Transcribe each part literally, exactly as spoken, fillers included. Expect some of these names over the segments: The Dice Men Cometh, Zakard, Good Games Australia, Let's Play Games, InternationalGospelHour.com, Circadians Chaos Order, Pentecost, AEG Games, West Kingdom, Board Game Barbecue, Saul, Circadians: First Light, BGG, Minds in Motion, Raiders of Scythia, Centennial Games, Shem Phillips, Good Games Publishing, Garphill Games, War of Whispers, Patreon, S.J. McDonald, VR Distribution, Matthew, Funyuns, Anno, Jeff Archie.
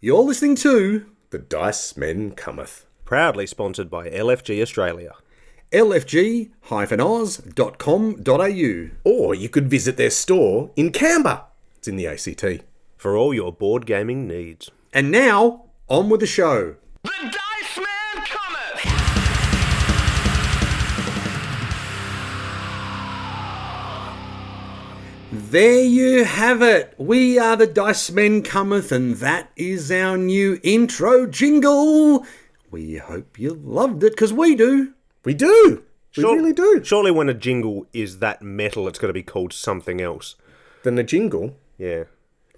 You're listening to The Dice Men Cometh. Proudly sponsored by L F G Australia. L F G dash oz dot com dot a u. Or you could visit their store in Canberra. It's in the A C T. For all your board gaming needs. And now, on with the show. The Dice Man Cometh! There you have it. We are the Dice Men Cometh, and that is our new intro jingle. We hope you loved it, because we do. We do. We Sur- really do. Surely when a jingle is that metal, it's got to be called something else. Than a jingle? Yeah.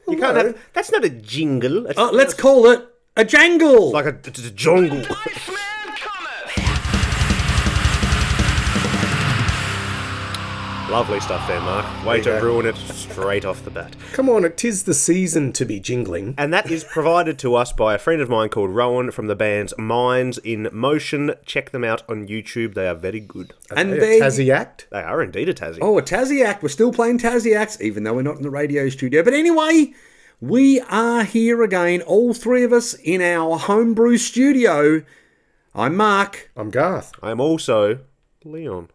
Well, you can't no. have... That's not a jingle. That's, uh, let's that's, call it a jangle. Like a, it's a jungle. Lovely stuff there, Mark. Way there to ruin it straight off the bat. Come on, it is the season to be jingling. And that is provided to us by a friend of mine called Rowan from the bands Minds in Motion. Check them out on YouTube. They are very good. Are and they, they a Tassie act? They are indeed a Tassie. Oh, a Tassie act. We're still playing Tassie acts, even though we're not in the radio studio. But anyway, we are here again, all three of us in our homebrew studio. I'm Mark. I'm Garth. I'm also Leon.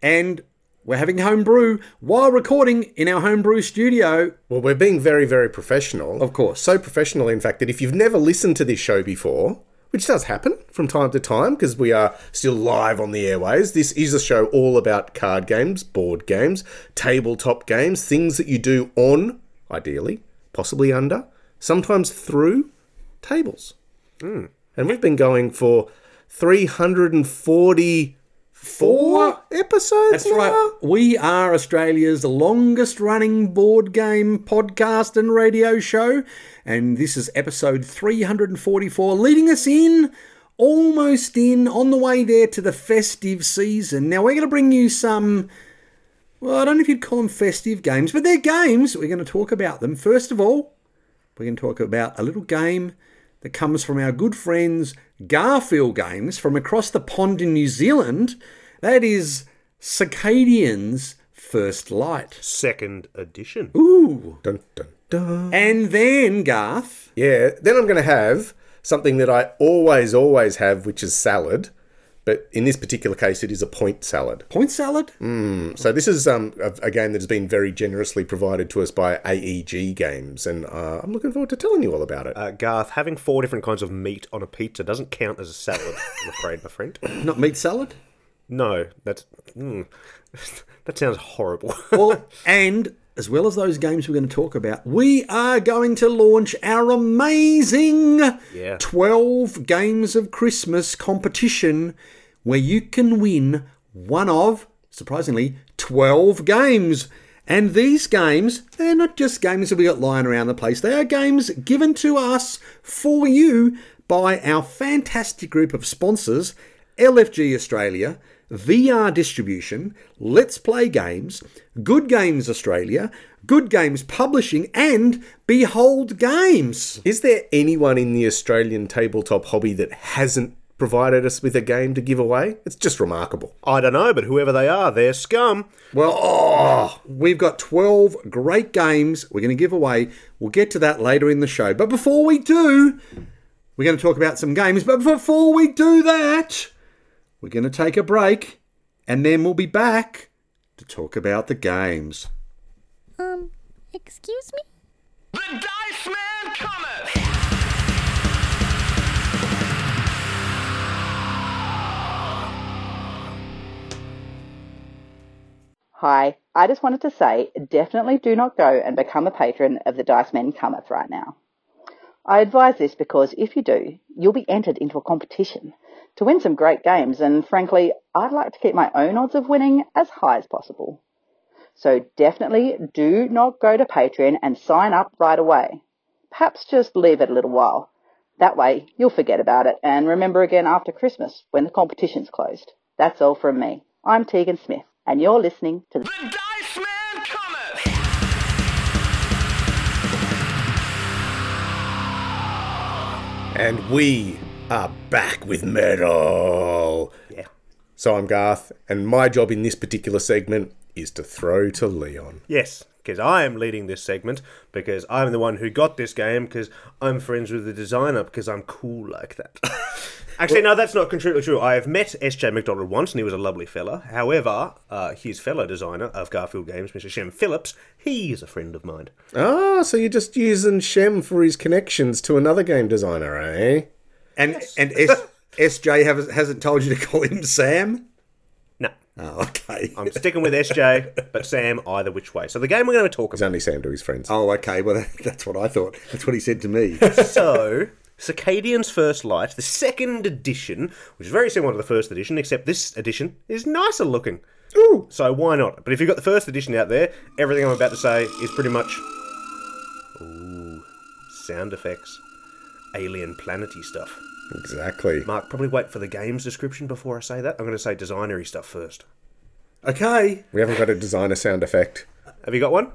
And we're having homebrew while recording in our homebrew studio. Well, we're being very, very professional. Of course. So professional, in fact, that if you've never listened to this show before, which does happen from time to time because we are still live on the airways, this is a show all about card games, board games, tabletop games, things that you do on, ideally, possibly under, sometimes through tables. Mm. And we've been going for three hundred forty... Four episodes That's now? Right. We are Australia's longest running board game podcast and radio show. And this is episode three hundred forty-four, leading us in, almost in, on the way there to the festive season. Now, we're going to bring you some, well, I don't know if you'd call them festive games, but they're games. We're going to talk about them. First of all, we're going to talk about a little game that comes from our good friends Garphill Games from across the pond in New Zealand. That is Circadians First Light. Second edition. Ooh. Dun, dun, dun. And then, Garth. Yeah, then I'm going to have something that I always, always have, which is salad. But in this particular case, it is a point salad. Point salad? Mm. So this is um, a, a game that has been very generously provided to us by A E G Games, and uh, I'm looking forward to telling you all about it. Uh, Garth, having four different kinds of meat on a pizza doesn't count as a salad, I'm afraid, my friend. Not meat salad? No, that's mm, that sounds horrible. Well, and as well as those games we're going to talk about, we are going to launch our amazing yeah. twelve Games of Christmas competition where you can win one of, surprisingly, twelve games. And these games, they're not just games that we got lying around the place. They are games given to us for you by our fantastic group of sponsors, L F G Australia, V R Distribution, Let's Play Games, Good Games Australia, Good Games Publishing, and Behold Games. Is there anyone in the Australian tabletop hobby that hasn't provided us with a game to give away? It's just remarkable. I don't know, but whoever they are, they're scum. Well, oh, we've got twelve great games we're going to give away. We'll get to that later in the show. But before we do, we're going to talk about some games. But before we do that, we're going to take a break, and then we'll be back to talk about the games. Um, excuse me? The Dice Man Cometh! Hi, I just wanted to say, definitely do not go and become a patron of the Dice Men Cometh right now. I advise this because if you do, you'll be entered into a competition to win some great games, and frankly, I'd like to keep my own odds of winning as high as possible. So definitely do not go to Patreon and sign up right away. Perhaps just leave it a little while. That way, you'll forget about it and remember again after Christmas when the competition's closed. That's all from me. I'm Tegan Smith, and you're listening to The, the Dice Man Cometh! And we are back with metal. Yeah. So I'm Garth, and my job in this particular segment is to throw to Leon. Yes. because I am leading this segment, because I'm the one who got this game, because I'm friends with the designer, because I'm cool like that. Actually, well, no, that's not completely true. I have met S J McDonald once, and he was a lovely fella. However, uh, his fellow designer of Garphill Games, Mister Shem Phillips, he is a friend of mine. Ah, so you're just using Shem for his connections to another game designer, eh? And yes. and S- S.J. Has, hasn't told you to call him Sam? No. Oh, okay. I'm sticking with S J, but Sam either which way. So the game we're going to talk about... It's only Sam to his friends. Oh, okay. Well, that, that's what I thought. That's what he said to me. So... Circadians First Light, the second edition, which is very similar to the first edition, except this edition is nicer looking. Ooh. So why not? But if you've got the first edition out there, everything I'm about to say is pretty much... Ooh, sound effects. Alien planety stuff. Exactly. Mark, probably wait for the game's description before I say that. I'm going to say designery stuff first. Okay. We haven't got a designer sound effect. Have you got one?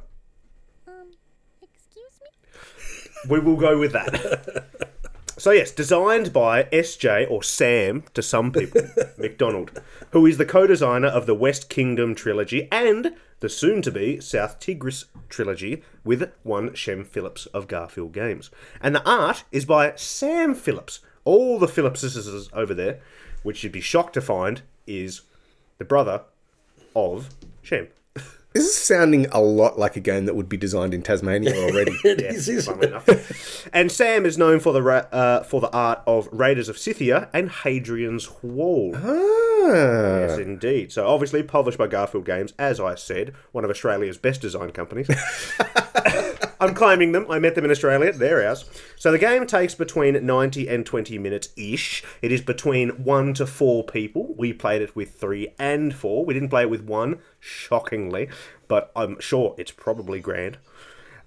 Um, excuse me? We will go with that. So yes, designed by S J, or Sam to some people, McDonald, who is the co-designer of the West Kingdom trilogy and the soon-to-be South Tigris trilogy with one Shem Phillips of Garphill Games. And the art is by Sam Phillips, all the Phillipses over there, which you'd be shocked to find is the brother of Shem. This is sounding a lot like a game that would be designed in Tasmania already. It yeah, is, funnily enough. And Sam is known for the ra- uh, for the art of Raiders of Scythia and Hadrian's Wall. Ah. Yes, indeed. So obviously published by Garphill Games, as I said, one of Australia's best design companies. I'm claiming them. I met them in Australia. They're ours. So the game takes between ninety and twenty minutes-ish. It is between one to four people. We played it with three and four. We didn't play it with one, shockingly, but I'm sure it's probably grand.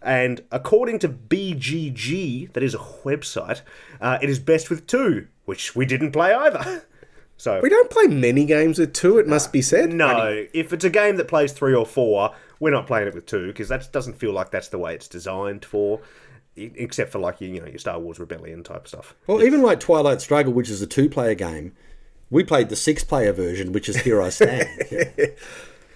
And according to B G G, that is a website, uh, it is best with two, which we didn't play either. So we don't play many games with two, it no, must be said. No, if it's a game that plays three or four... We're not playing it with two, because that doesn't feel like that's the way it's designed for, except for, like, you know, your Star Wars Rebellion type stuff. Well, it's... even like Twilight Struggle, which is a two-player game, we played the six-player version, which is Here I Stand. Yeah.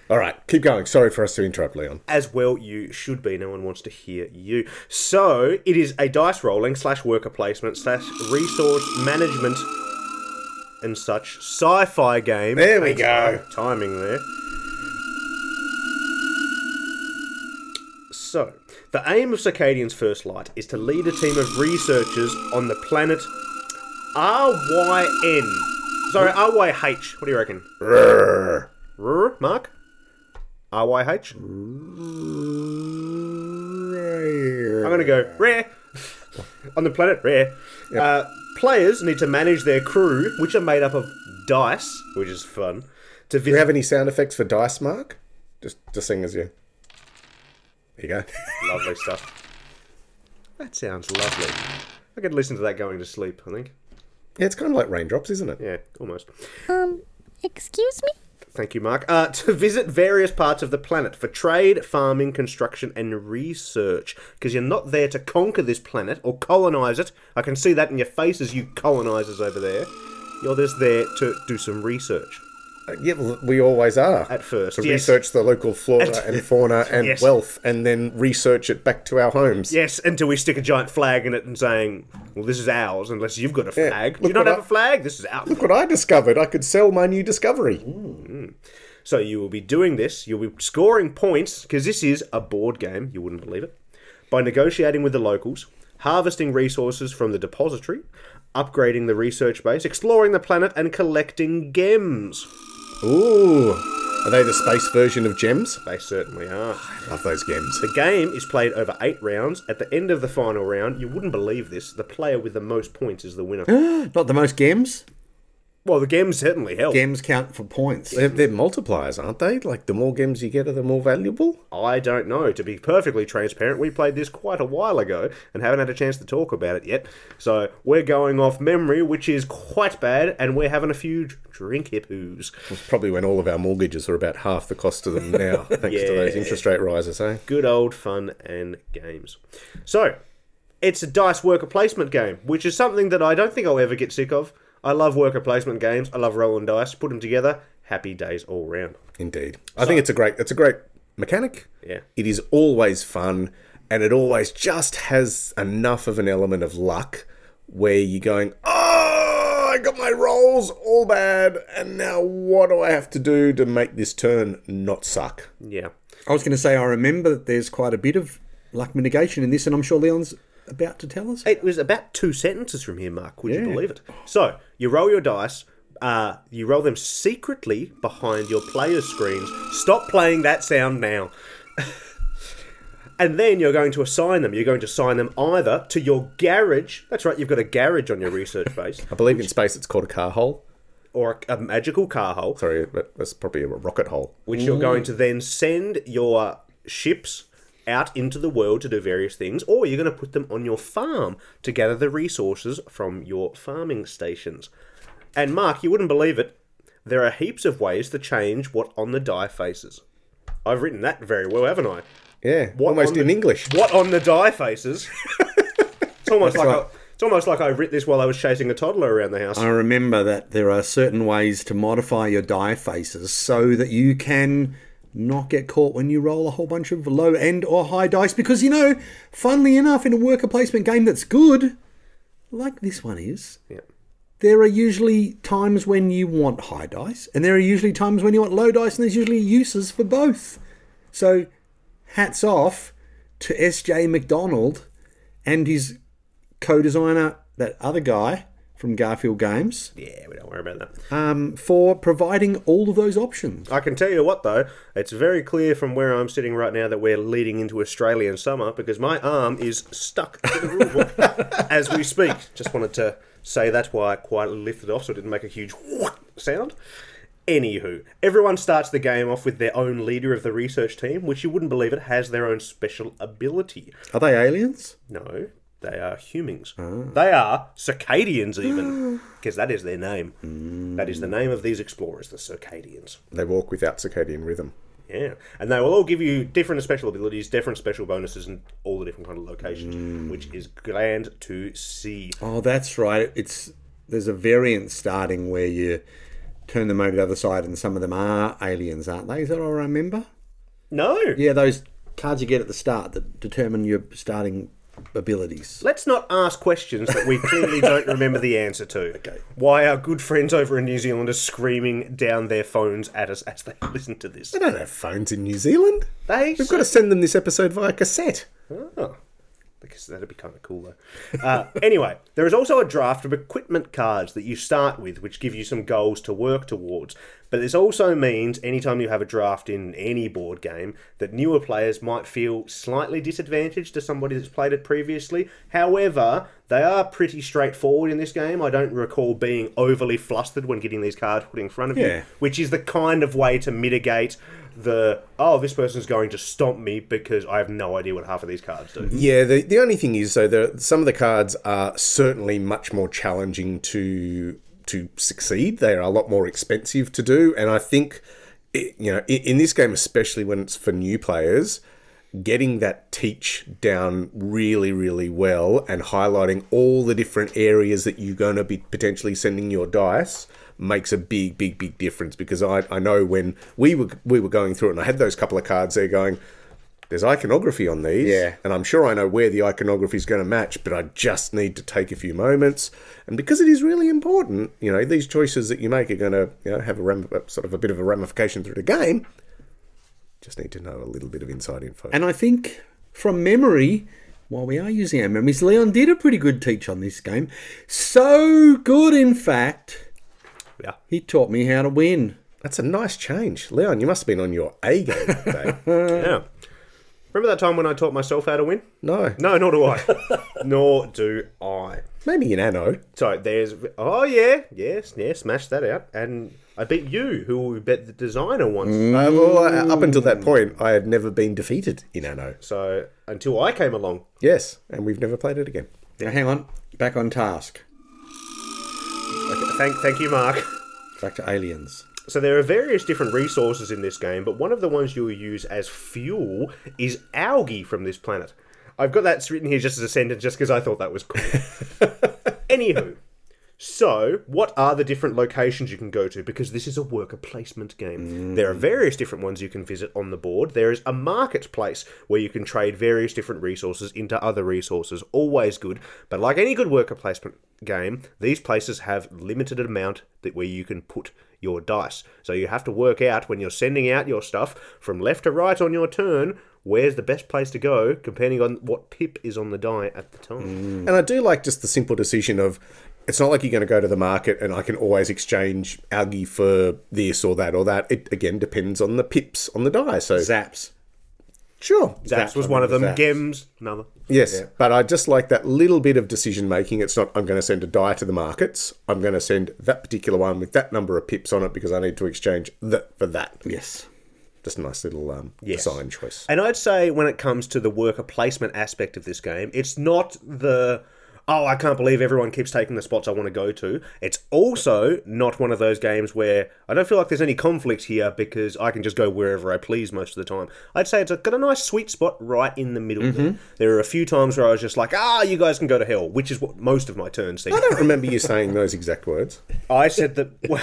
All right, keep going. Sorry for us to interrupt, Leon. As well you should be. No one wants to hear you. So, it is a dice rolling slash worker placement slash resource management and such sci-fi game. There we go. Timing there. So, the aim of Circadians First Light is to lead a team of researchers on the planet R Y N. Sorry, R Y H. What do you reckon? Rrrr. Rrrr, Mark? R Y H? Rare. I'm going to go rare. On the planet rare. Yep. Uh, players need to manage their crew, which are made up of dice, which is fun. To visit- do you have any sound effects for dice, Mark? Just, just sing as you... There you go. Lovely stuff. That sounds lovely. I could listen to that going to sleep, I think. Yeah, it's kind of like raindrops, isn't it? Yeah, almost. Um, excuse me? Thank you, Mark. Uh, to visit various parts of the planet for trade, farming, construction, and research. Because you're not there to conquer this planet or colonise it. I can see that in your faces, you colonisers over there. You're just there to do some research. Yeah, we always are. At first, To yes. research the local flora At, and fauna and yes. wealth, and then research it back to our homes. Yes, until we stick a giant flag in it and saying, well, this is ours, unless you've got a flag. Yeah, do you not have I, a flag? This is ours. Look what I discovered. I could sell my new discovery. Mm-hmm. So you will be doing this. You'll be scoring points, because this is a board game. You wouldn't believe it. By negotiating with the locals, harvesting resources from the depository, upgrading the research base, exploring the planet, and collecting gems. Ooh. Are they the space version of gems? They certainly are. I love those gems. The game is played over eight rounds. At the end of the final round, you wouldn't believe this, the player with the most points is the winner. Not the most gems? Well, the gems certainly help. Gems count for points. They're, they're multipliers, aren't they? Like, the more gems you get, are the more valuable? I don't know. To be perfectly transparent, we played this quite a while ago and haven't had a chance to talk about it yet. So, we're going off memory, which is quite bad, and we're having a few drink hippoos. It's probably when all of our mortgages are about half the cost of them now, thanks yeah. to those interest rate rises, eh? Good old fun and games. So, it's a dice worker placement game, which is something that I don't think I'll ever get sick of. I love worker placement games. I love rolling dice. Put them together. Happy days all round. Indeed. I so, think it's a great it's a great mechanic. Yeah. It is always fun, and it always just has enough of an element of luck where you're going, oh, I got my rolls all bad, and now what do I have to do to make this turn not suck? Yeah. I was going to say, I remember that there's quite a bit of luck mitigation in this, and I'm sure Leon's about to tell us. It was about two sentences from here, Mark. Would yeah. you believe it? So, you roll your dice. Uh, you roll them secretly behind your player screens. Stop playing that sound now. And then you're going to assign them. You're going to assign them either to your garage. That's right, you've got a garage on your research base. I believe in space it's called a car hole. Or a, a magical car hole. Sorry, that's probably a rocket hole. Which Ooh. You're going to then send your ships out into the world to do various things, or you're going to put them on your farm to gather the resources from your farming stations. And Mark, you wouldn't believe it, there are heaps of ways to change what on the die faces. I've written that very well, haven't I? Yeah, what almost the, in English. What on the die faces? It's almost like right. I, it's almost like I writ this while I was chasing a toddler around the house. I remember that there are certain ways to modify your die faces so that you can not get caught when you roll a whole bunch of low end or high dice, because, you know, funnily enough, in a worker placement game that's good, like this one is, yeah. there are usually times when you want high dice, and there are usually times when you want low dice, and there's usually uses for both. So, hats off to S J McDonald and his co-designer, that other guy from Garphill Games. Yeah, we don't worry about that. Um, for providing all of those options. I can tell you what, though, it's very clear from where I'm sitting right now that we're leading into Australian summer, because my arm is stuck to the rule book as we speak. Just wanted to say that's why I quietly lifted off so it didn't make a huge sound. Anywho, everyone starts the game off with their own leader of the research team, which you wouldn't believe it has their own special ability. Are they aliens? No, they are humans. Oh. They are Circadians, even, because that is their name. Mm. That is the name of these explorers, the Circadians. They walk without circadian rhythm. Yeah, and they will all give you different special abilities, different special bonuses, and all the different kind of locations, mm. which is grand to see. Oh, that's right. It's there's a variant starting where you turn them over the other side, and some of them are aliens, aren't they? Is that all I remember? No. Yeah, those cards you get at the start that determine your starting abilities. Let's not ask questions that we clearly don't remember the answer to. Okay. Why our good friends over in New Zealand are screaming down their phones at us as they listen to this. They don't have phones in New Zealand. They We've got to send them this episode via cassette. Oh. Because that'd be kind of cool, though. Uh, anyway, there is also a draft of equipment cards that you start with, which give you some goals to work towards. But this also means anytime you have a draft in any board game, that newer players might feel slightly disadvantaged to somebody that's played it previously. However, they are pretty straightforward in this game. I don't recall being overly flustered when getting these cards put in front of yeah. you, which is the kind of way to mitigate the, oh, this person's going to stomp me because I have no idea what half of these cards do. Yeah, the the only thing is, though, there, some of the cards are certainly much more challenging to to succeed. They are a lot more expensive to do, and I think, it, you know, in, in this game, especially when it's for new players, getting that teach down really, really well and highlighting all the different areas that you're going to be potentially sending your dice makes a big, big, big difference, because I, I know when we were we were going through it and I had those couple of cards there going, there's iconography on these, yeah. and I'm sure I know where the iconography is going to match, but I just need to take a few moments. And because it is really important, you know, these choices that you make are going to, you know, have a ram- sort of a bit of a ramification through the game. Just need to know a little bit of inside info. And I think from memory, while we are using our memories, Leon did a pretty good teach on this game. So good, in fact, yeah. he taught me how to win. That's a nice change. Leon, you must have been on your A game that day. Yeah. Remember that time when I taught myself how to win? No. No, nor do I. Nor do I. Maybe in Anno. So there's... Oh, yeah. Yes, yeah, smash that out. And I beat you, who we bet the designer once. Mm. Uh, well, up until that point, I had never been defeated in Anno. So, until I came along. Yes, and we've never played it again. Now, hang on. Back on task. Okay, thank, thank you, Mark. Back to aliens. So there are various different resources in this game, but one of the ones you'll use as fuel is algae from this planet. I've got that written here just as a sentence, just because I thought that was cool. Anywho, So, what are the different locations you can go to? Because this is a worker placement game. Mm. There are various different ones you can visit on the board. There is a marketplace where you can trade various different resources into other resources. Always good. But like any good worker placement game, these places have limited amount that where you can put your dice. So you have to work out when you're sending out your stuff from left to right on your turn, where's the best place to go, depending on what pip is on the die at the time. Mm. And I do like just the simple decision of, it's not like you're going to go to the market and I can always exchange algae for this or that or that. It, again, depends on the pips on the die. So Zaps. Sure. Zaps, Zaps was one of them. Zaps. Gems, another. Yes, yeah. But I just like that little bit of decision-making. It's not, I'm going to send a die to the markets. I'm going to send that particular one with that number of pips on it because I need to exchange that for that. Yes. Just a nice little um, yes. design choice. And I'd say when it comes to the worker placement aspect of this game, it's not the, oh, I can't believe everyone keeps taking the spots I want to go to. It's also not one of those games where I don't feel like there's any conflict here because I can just go wherever I please most of the time. I'd say it's got a nice sweet spot right in the middle. Mm-hmm. There. there are a few times where I was just like, ah, you guys can go to hell, which is what most of my turns seem. I don't remember you saying those exact words. I said that, well,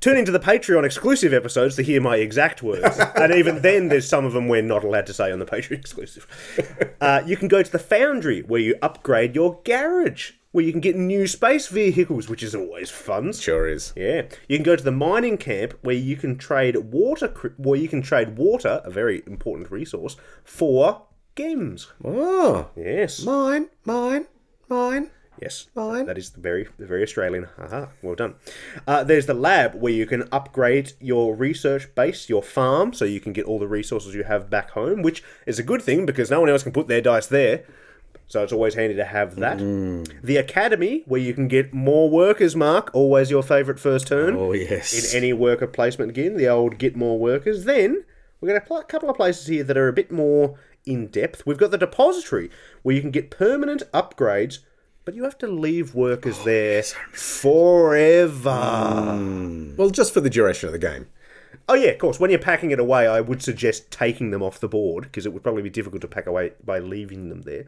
tune into the Patreon exclusive episodes to hear my exact words. And even then, there's some of them we're not allowed to say on the Patreon exclusive. Uh, you can go to the Foundry where you upgrade your garage, where you can get new space vehicles, which is always fun. Sure is. Yeah. You can go to the mining camp where you can trade water, where you can trade water, a very important resource, for gems. Oh. Yes. Mine, mine, mine. Yes. Mine. That is the very, the very Australian. Haha. Well done. Uh, there's the lab where you can upgrade your research base, your farm, so you can get all the resources you have back home, which is a good thing because no one else can put their dice there. So it's always handy to have that. Mm. The Academy, where you can get more workers, Mark. Always your favourite first turn. Oh, yes. In any worker placement again, the old get more workers. Then we've got a couple of places here that are a bit more in depth. We've got the Depository, where you can get permanent upgrades, but you have to leave workers oh, there yes, forever. Mm. Well, just for the duration of the game. Oh, yeah, of course. When you're packing it away, I would suggest taking them off the board because it would probably be difficult to pack away by leaving them there.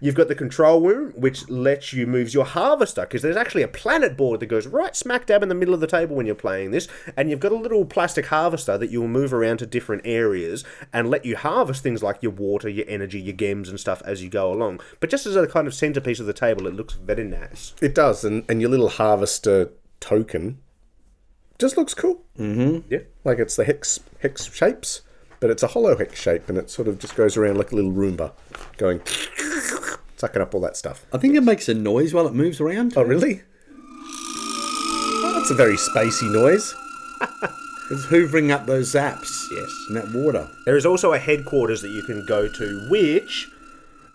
You've got the control room, which lets you move your harvester because there's actually a planet board that goes right smack dab in the middle of the table when you're playing this. And you've got a little plastic harvester that you'll move around to different areas and let you harvest things like your water, your energy, your gems and stuff as you go along. But just as a kind of centerpiece of the table, it looks very nice. It does. And, and your little harvester token just looks cool. Mm-hmm. Yeah. Like it's the hex hex shapes, but it's a hollow hex shape, and it sort of just goes around like a little Roomba, going, sucking up all that stuff. I think it makes a noise while it moves around. Oh, really? Oh, that's a very spacey noise. It's hoovering up those zaps. Yes. And that water. There is also a headquarters that you can go to, which,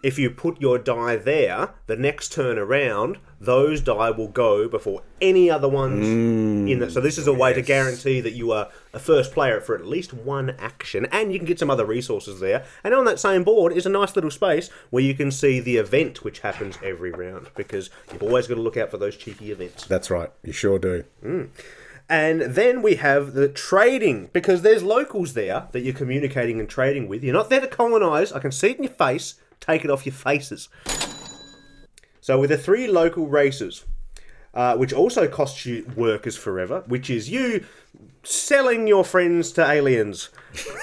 if you put your die there, the next turn around, those die will go before any other ones mm, in that. So this is a way yes. to guarantee that you are a first player for at least one action. And you can get some other resources there. And on that same board is a nice little space where you can see the event which happens every round. Because you've always got to look out for those cheeky events. That's right. You sure do. Mm. And then we have the trading, because there's locals there that you're communicating and trading with. You're not there to colonise. I can see it in your face. Take it off your faces. So with the three local races, uh, which also costs you workers forever, which is you selling your friends to aliens.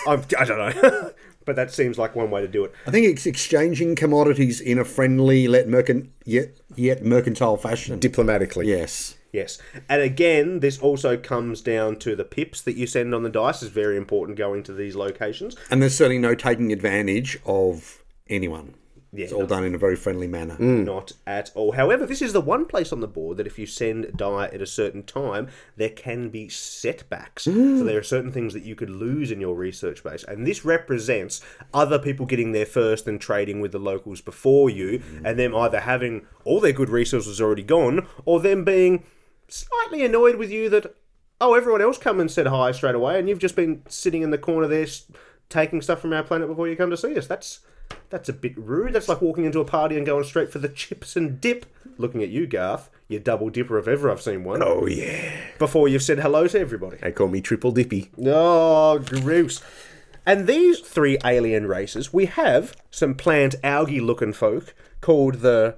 I'm, I don't know. But that seems like one way to do it. I think it's exchanging commodities in a friendly, yet, mercant- yet, yet mercantile fashion. Diplomatically. Yes. Yes. And again, this also comes down to the pips that you send on the dice. Is very important going to these locations. And there's certainly no taking advantage of anyone. Yeah, it's all done in a very friendly manner. Mm. Not at all. However, this is the one place on the board that if you send die at a certain time, there can be setbacks. Mm. So there are certain things that you could lose in your research base. And this represents other people getting there first and trading with the locals before you, mm. and them either having all their good resources already gone, or them being slightly annoyed with you that, oh, everyone else come and said hi straight away, and you've just been sitting in the corner there taking stuff from our planet before you come to see us. That's... That's a bit rude. That's like walking into a party and going straight for the chips and dip. Looking at you, Garth, you double dipper if ever I've seen one. Oh, yeah. Before you've said hello to everybody. They call me triple dippy. Oh, gross. And these three alien races, we have some plant algae-looking folk called the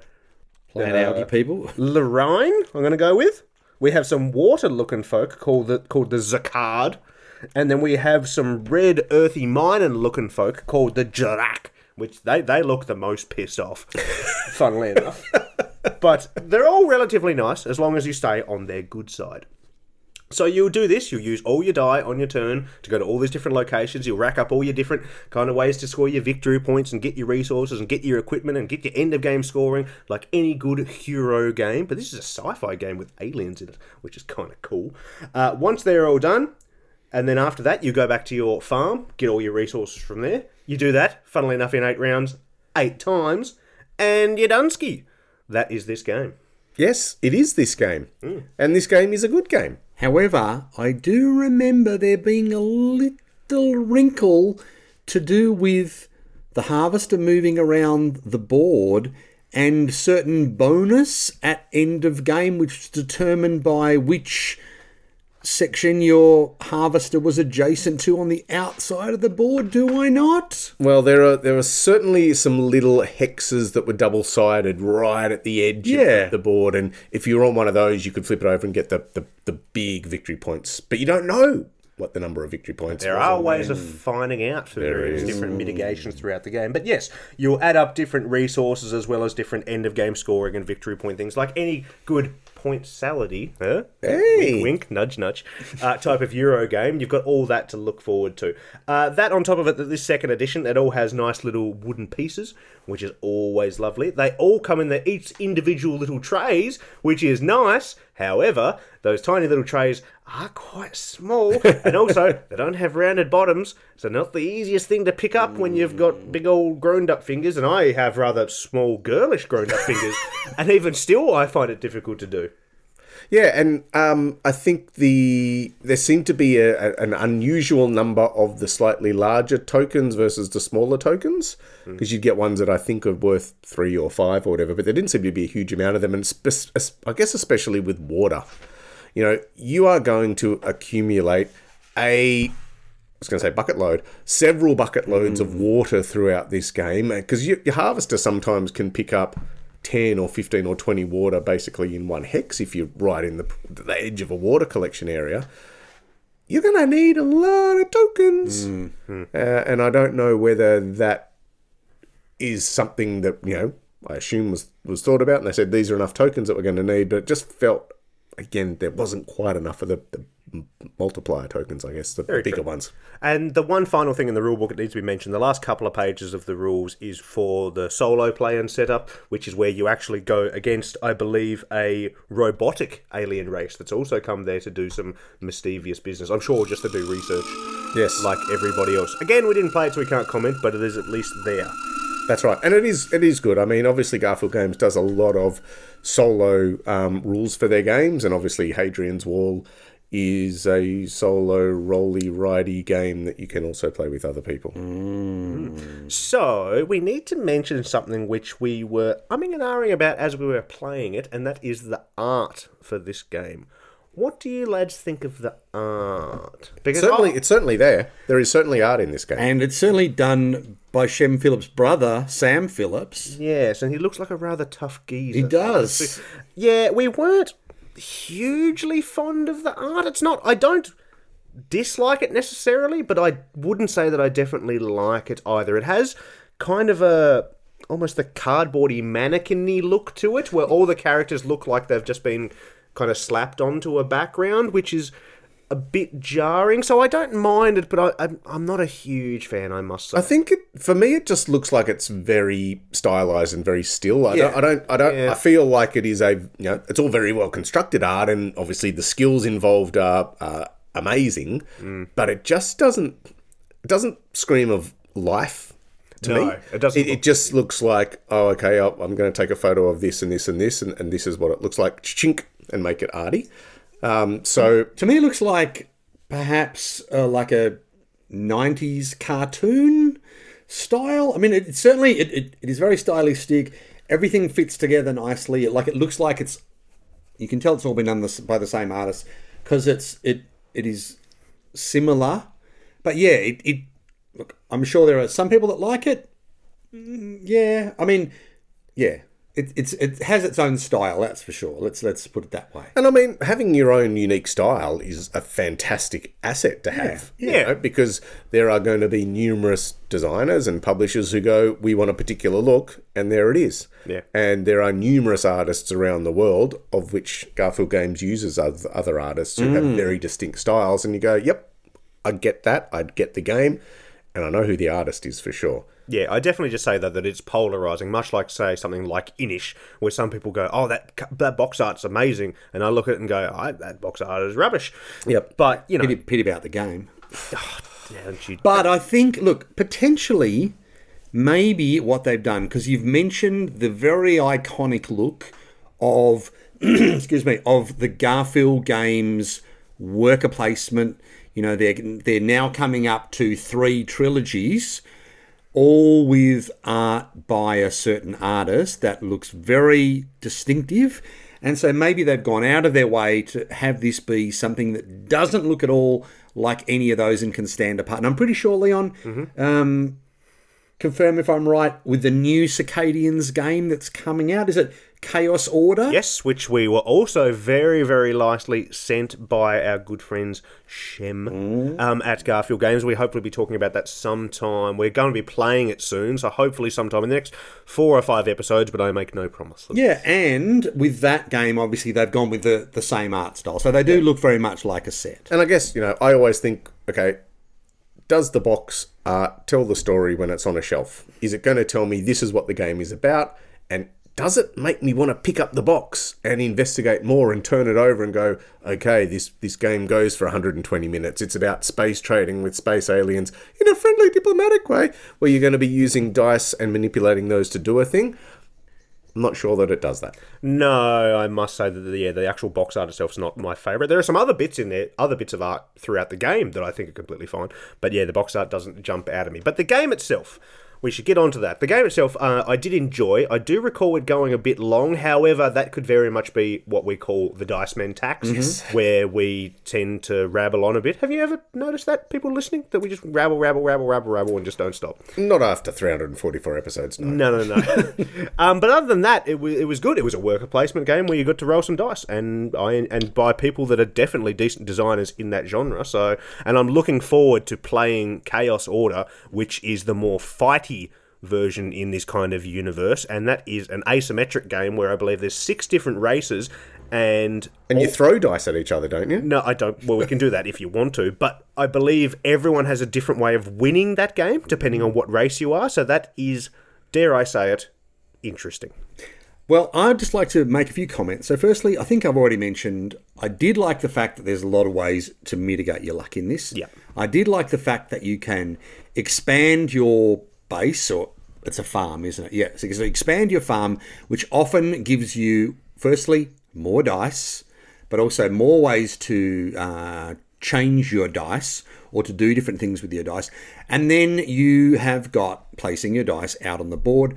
Playing uh, algae people. Lorraine, I'm going to go with. We have some water-looking folk called the, called the Zakard. And then we have some red, earthy, mining-looking folk called the Jarak, which they, they look the most pissed off, funnily enough. But they're all relatively nice, as long as you stay on their good side. So you'll do this, you'll use all your die on your turn to go to all these different locations, you'll rack up all your different kind of ways to score your victory points and get your resources and get your equipment and get your end of game scoring, like any good hero game. But this is a sci-fi game with aliens in it, which is kind of cool. Uh, once they're all done, and then after that you go back to your farm, get all your resources from there. You do that, funnily enough, in eight rounds, eight times, and you're done-ski. That is this game. Yes, it is this game. Mm. And this game is a good game. However, I do remember there being a little wrinkle to do with the harvester moving around the board and certain bonus at end of game, which was determined by which section your harvester was adjacent to on the outside of the board, do I not? Well, there are there are certainly some little hexes that were double-sided right at the edge yeah. of the board, and if you were on one of those, you could flip it over and get the, the, the big victory points. But you don't know what the number of victory points are. There are ways of finding out for various different mitigations throughout the game. But yes, you'll add up different resources as well as different end-of-game scoring and victory point things, like any good Point Salad-y, huh? Hey. Wink, wink, nudge, nudge, uh, type of Euro game. You've got all that to look forward to. Uh, that on top of it, this second edition, it all has nice little wooden pieces, which is always lovely. They all come in their each individual little trays, which is nice. However, those tiny little trays are quite small, and also they don't have rounded bottoms, so not the easiest thing to pick up when you've got big old grown-up fingers, and I have rather small, girlish grown-up fingers, and even still I find it difficult to do. Yeah, and um, I think the there seemed to be a, a, an unusual number of the slightly larger tokens versus the smaller tokens, because mm. you'd get ones that I think are worth three or five or whatever, but there didn't seem to be a huge amount of them, and spe- I guess especially with water. You know, you are going to accumulate a, I was going to say bucket load, several bucket loads mm. of water throughout this game, because your harvester sometimes can pick up ten or fifteen or twenty water basically in one hex if you're right in the, the edge of a water collection area. You're going to need a lot of tokens. Mm-hmm. Uh, and I don't know whether that is something that, you know, I assume was, was thought about, and they said these are enough tokens that we're going to need, but it just felt, again, there wasn't quite enough of the, the multiplier tokens, I guess, the Very bigger true. ones. And the one final thing in the rule book that needs to be mentioned, the last couple of pages of the rules is for the solo play and setup, which is where you actually go against, I believe, a robotic alien race that's also come there to do some mischievous business. I'm sure just to do research, yes, like everybody else. Again, we didn't play it, so we can't comment, but it is at least there. That's right. And it is it is good. I mean, obviously, Garfield Games does a lot of solo um, rules for their games, and obviously Hadrian's Wall is a solo rolly-ridey game that you can also play with other people. Mm. So, we need to mention something which we were umming and ahhing about as we were playing it, and that is the art for this game. What do you lads think of the art? Because certainly, oh, it's certainly there. There is certainly art in this game. And it's certainly done by Shem Phillips' brother, Sam Phillips. Yes, and he looks like a rather tough geezer. He does. Yeah, we weren't hugely fond of the art. It's not, I don't dislike it necessarily, but I wouldn't say that I definitely like it either. It has kind of a almost the cardboardy mannequin-y look to it, where all the characters look like they've just been kind of slapped onto a background, which is a bit jarring. So I don't mind it, but I, I'm, I'm not a huge fan, I must say. I think it, for me, it just looks like it's very stylized and very still. I yeah. don't, I don't, I don't, yeah. I feel like it is a, you know, it's all very well constructed art, and obviously the skills involved are, are amazing, mm. but it just doesn't, it doesn't scream of life. To no, me. it doesn't. It, look- it just looks like, oh, okay, I'll, I'm going to take a photo of this and this and this, and, and this is what it looks like, chink, and make it arty. Um, so to me, it looks like perhaps uh, like a nineties cartoon style. I mean, it, it certainly it, it, it is very stylistic. Everything fits together nicely. Like it looks like it's. You can tell it's all been done by the same artist because it's it it is similar. But yeah, it, it look. I'm sure there are some people that like it. Yeah, I mean, yeah. It, it's, it has its own style, that's for sure. Let's let's put it that way. And I mean, having your own unique style is a fantastic asset to have. Yeah. yeah. You know, because there are going to be numerous designers and publishers who go, we want a particular look, and there it is. Yeah. And there are numerous artists around the world, of which Garphill Games uses other artists who mm. have very distinct styles. And you go, yep, I get that. I'd get the game. And I know who the artist is for sure. Yeah, I definitely just say, though, that it's polarising, much like, say, something like Inish, where some people go, oh, that that box art's amazing, and I look at it and go, oh, that box art is rubbish. Yep. But, you know... Pity, pity about the game. Oh, you... But I think, look, potentially, maybe what they've done, because you've mentioned the very iconic look of, excuse me, of the Garfield Games worker placement. You know, they're, they're now coming up to three trilogies... all with art by a certain artist that looks very distinctive. And so maybe they've gone out of their way to have this be something that doesn't look at all like any of those and can stand apart. And I'm pretty sure, Leon, mm-hmm. um, confirm if I'm right, with the new Circadians game that's coming out, is it Chaos Order? Yes, which we were also very, very nicely sent by our good friends Shem mm. um, at Garphill Games. We hopefully be talking about that sometime. We're going to be playing it soon, so hopefully sometime in the next four or five episodes, but I make no promises. Yeah, and with that game, obviously, they've gone with the, the same art style, so they do yeah. look very much like a set. And I guess, you know, I always think, okay, does the box art tell the story when it's on a shelf? Is it going to tell me this is what the game is about? And does it make me want to pick up the box and investigate more and turn it over and go, okay, this, this game goes for one hundred twenty minutes. It's about space trading with space aliens in a friendly, diplomatic way where you're going to be using dice and manipulating those to do a thing. I'm not sure that it does that. No, I must say that the, yeah, the actual box art itself is not my favourite. There are some other bits in there, other bits of art throughout the game that I think are completely fine. But yeah, the box art doesn't jump out at me. But the game itself... we should get onto that. The game itself, uh, I did enjoy. I do recall it going a bit long. However, that could very much be what we call the Dice Men tax, mm-hmm. where we tend to rabble on a bit. Have you ever noticed that, people listening? That we just rabble, rabble, rabble, rabble, rabble, and just don't stop? Not after three hundred forty-four episodes, no. No, no, no. um, but other than that, it, w- it was good. It was a worker placement game where you got to roll some dice, and I and by people that are definitely decent designers in that genre. So, and I'm looking forward to playing Chaos Order, which is the more fighty version in this kind of universe, and that is an asymmetric game where I believe there's six different races, and and you all... throw dice at each other, don't you? No, I don't. Well, we can do that if you want to, but I believe everyone has a different way of winning that game depending on what race you are. So that is, dare I say it, interesting. Well, I'd just like to make a few comments. So firstly, I think I've already mentioned, I did like the fact that there's a lot of ways to mitigate your luck in this. Yeah. I did like the fact that you can expand your base, or it's a farm, isn't it? Yeah, so you expand your farm, which often gives you, firstly, more dice, but also more ways to uh, change your dice or to do different things with your dice. And then you have got placing your dice out on the board.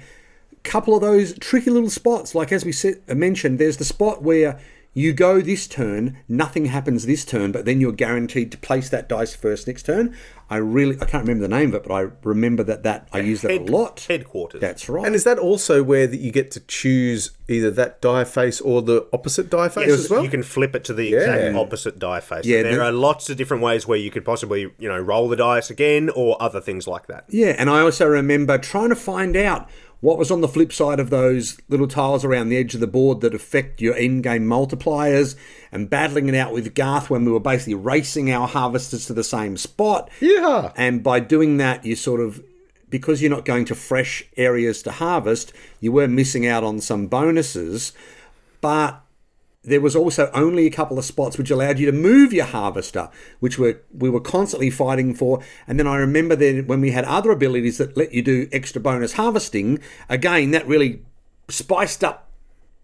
Couple of those tricky little spots, like as we said, mentioned, there's the spot where you go this turn, nothing happens this turn, but then you're guaranteed to place that dice first next turn. I really, I can't remember the name of it, but I remember that, that I use that Head, a lot. Headquarters. That's right. And is that also where that you get to choose either that die face or the opposite die face yes, as well? You can flip it to the yeah. exact opposite die face. Yeah, there the, are lots of different ways where you could possibly, you know, roll the dice again or other things like that. Yeah, and I also remember trying to find out what was on the flip side of those little tiles around the edge of the board that affect your endgame multipliers, and battling it out with Garth when we were basically racing our harvesters to the same spot. Yeah. And by doing that, you sort of, because you're not going to fresh areas to harvest, you were missing out on some bonuses. But there was also only a couple of spots which allowed you to move your harvester, which were, we were constantly fighting for. And then I remember then when we had other abilities that let you do extra bonus harvesting, again, that really spiced up,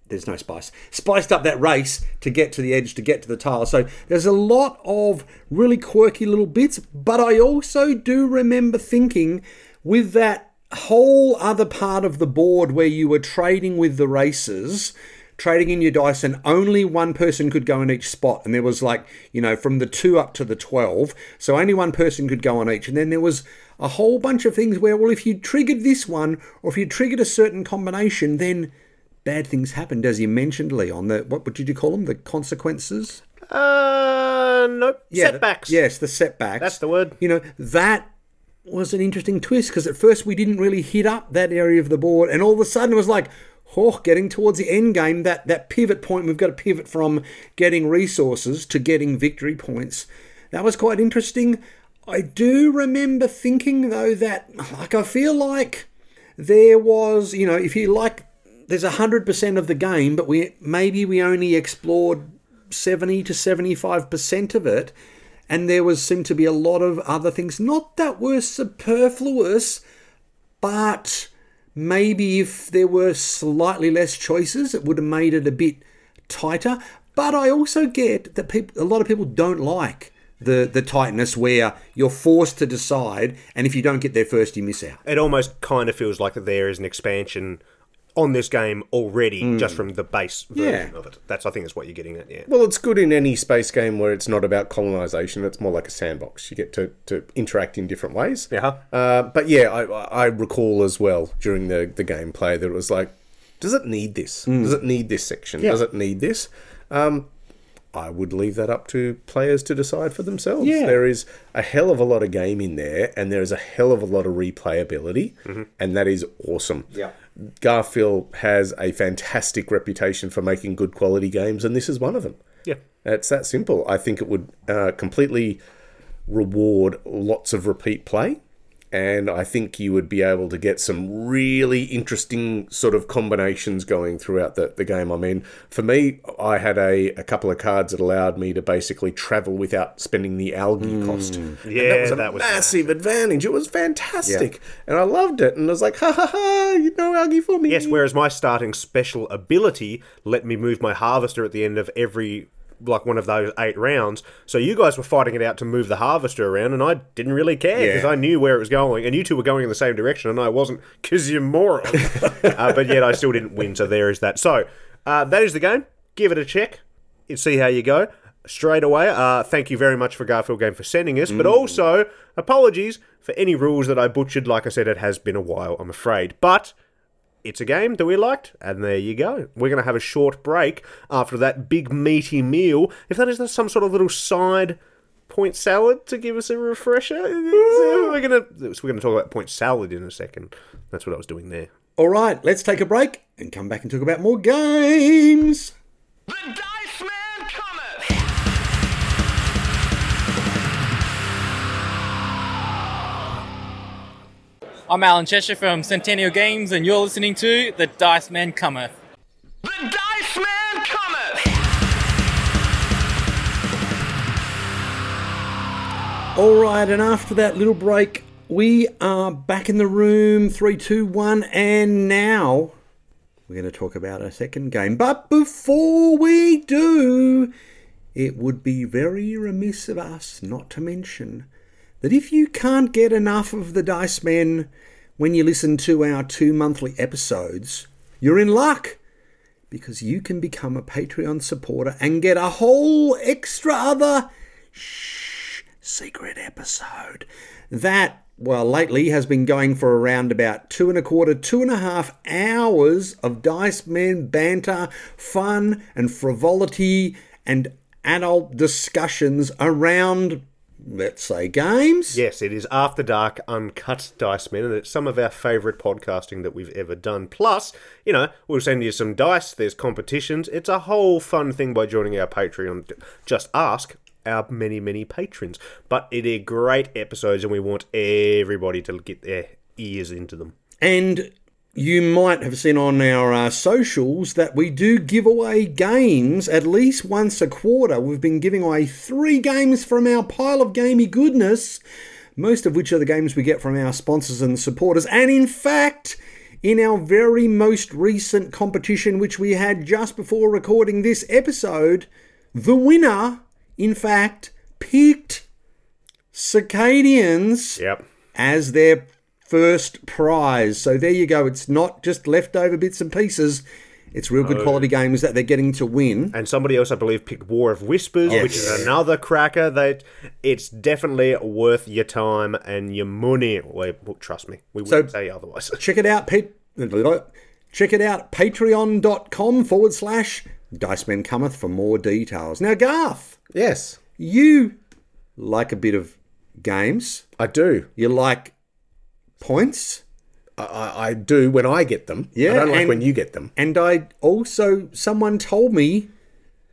there's no spice, spiced up that race to get to the edge, to get to the tile. So there's a lot of really quirky little bits, but I also do remember thinking with that whole other part of the board where you were trading with the races, trading in your dice, and only one person could go in each spot. And there was like, you know, from the two up to the twelve. So only one person could go on each. And then there was a whole bunch of things where, well, if you triggered this one, or if you triggered a certain combination, then bad things happened, as you mentioned, Leon. The, what would you call them? The consequences? Uh, nope. Yeah, setbacks. The, yes, the setbacks. That's the word. You know, that was an interesting twist, because at first we didn't really hit up that area of the board, and all of a sudden it was like, oh, getting towards the end game, that, that pivot point, we've got to pivot from getting resources to getting victory points. That was quite interesting. I do remember thinking, though, that, like, I feel like there was, you know, if you like, there's one hundred percent of the game, but we maybe we only explored seventy to seventy-five percent of it, and there was seemed to be a lot of other things, not that were superfluous, but maybe if there were slightly less choices, it would have made it a bit tighter. But I also get that people, a lot of people don't like the the tightness where you're forced to decide, and if you don't get there first, you miss out. It almost kind of feels like there is an expansion on this game already, mm. just from the base version yeah. of it. That's, I think that's what you're getting at, yeah. Well, it's good in any space game where it's not about colonisation. It's more like a sandbox. You get to, to interact in different ways. Yeah. Uh, but, yeah, I, I recall as well during the, the gameplay that it was like, does it need this? Mm. Does it need this section? Yeah. Does it need this? Um, I would leave that up to players to decide for themselves. Yeah. There is a hell of a lot of game in there, and there is a hell of a lot of replayability, mm-hmm. and that is awesome. Yeah. Garfield has a fantastic reputation for making good quality games, and this is one of them. Yeah. It's that simple. I think it would uh, completely reward lots of repeat play, and I think you would be able to get some really interesting sort of combinations going throughout the, the game. I mean, for me, I had a, a couple of cards that allowed me to basically travel without spending the algae mm, cost. Yeah, and that was a that was massive fantastic. advantage. It was fantastic. Yeah. And I loved it. And I was like, ha, ha, ha, you know, algae for me. Yes, whereas my starting special ability let me move my harvester at the end of every... like one of those eight rounds. So you guys were fighting it out to move the harvester around, and I didn't really care because yeah. I knew where it was going, and you two were going in the same direction, and I wasn't, because you're moron. uh, but yet I still didn't win, so there is that. So uh, that is the game. Give it a check and see how you go. Straight away, uh, thank you very much for Garfield Game for sending us, mm. but also apologies for any rules that I butchered. Like I said, it has been a while, I'm afraid. But... it's a game that we liked, and there you go. We're going to have a short break after that big meaty meal. If that is some sort of little side point salad to give us a refresher, we're going to, so we're going to talk about point salad in a second. That's what I was doing there. All right, let's take a break and come back and talk about more games. The Dice Man cometh! I'm Alan Cheshire from Centennial Games, and you're listening to The Dice Man Cometh. The Dice Man Cometh! All right, and after that little break, we are back in the room, three, two, one, and now we're going to talk about our second game. But before we do, it would be very remiss of us not to mention that if you can't get enough of the Dice Men when you listen to our two monthly episodes, you're in luck, because you can become a Patreon supporter and get a whole extra other shh, secret episode that, well, lately has been going for around about two and a quarter, two and a half hours of Dice Men banter, fun and frivolity and adult discussions around, let's say, games. Yes, it is After Dark Uncut Dice Men, and it's some of our favourite podcasting that we've ever done. Plus, you know, we'll send you some dice, there's competitions. It's a whole fun thing by joining our Patreon. Just ask our many, many patrons. But it are great episodes, and we want everybody to get their ears into them. And you might have seen on our uh, socials that we do give away games at least once a quarter. We've been giving away three games from our pile of gamey goodness, most of which are the games we get from our sponsors and supporters. And in fact, in our very most recent competition, which we had just before recording this episode, the winner, in fact, picked Circadians yep. as their first prize. So there you go. It's not just leftover bits and pieces. It's real good oh. quality games that they're getting to win. And somebody else, I believe, picked War of Whispers, yes. which is another cracker. That it's definitely worth your time and your money. Well, trust me, we wouldn't so, say otherwise. Check it out, Pete. Check it out, patreon.com forward slash Dice Men Cometh for more details. Now, Garth. Yes. You like a bit of games. I do. You like points. I, I do when I get them. Yeah. I don't like and, when you get them. And I also, someone told me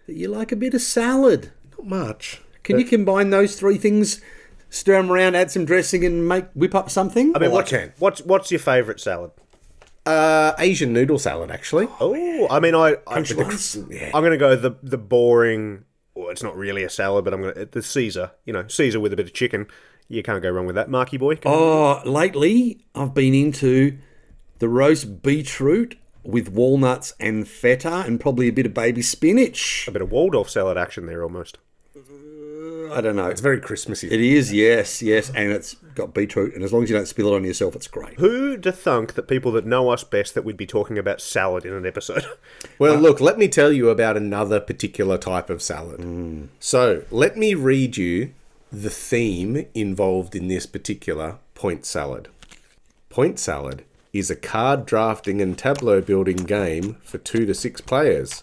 that you like a bit of salad. Not much. Can but... you combine those three things, stir them around, add some dressing and make whip up something? I mean, what, I can. What's, what's your favourite salad? Uh, Asian noodle salad, actually. Oh, I mean, I, I the, yeah. I'm going to go the the boring. Well, it's not really a salad, but I'm going to the Caesar. You know, Caesar with a bit of chicken. You can't go wrong with that, Marky boy. Oh, you? Lately I've been into the roast beetroot with walnuts and feta, and probably a bit of baby spinach. A bit of Waldorf salad action there, almost. Uh, I don't know. It's very Christmassy. It is, yes, yes, and it's got beetroot, and as long as you don't spill it on yourself, it's great. Who'd have thunk that people that know us best that we'd be talking about salad in an episode? Well, uh, look, let me tell you about another particular type of salad. Mm. So, let me read you the theme involved in this particular point salad. Point salad is a card drafting and tableau building game for two to six players.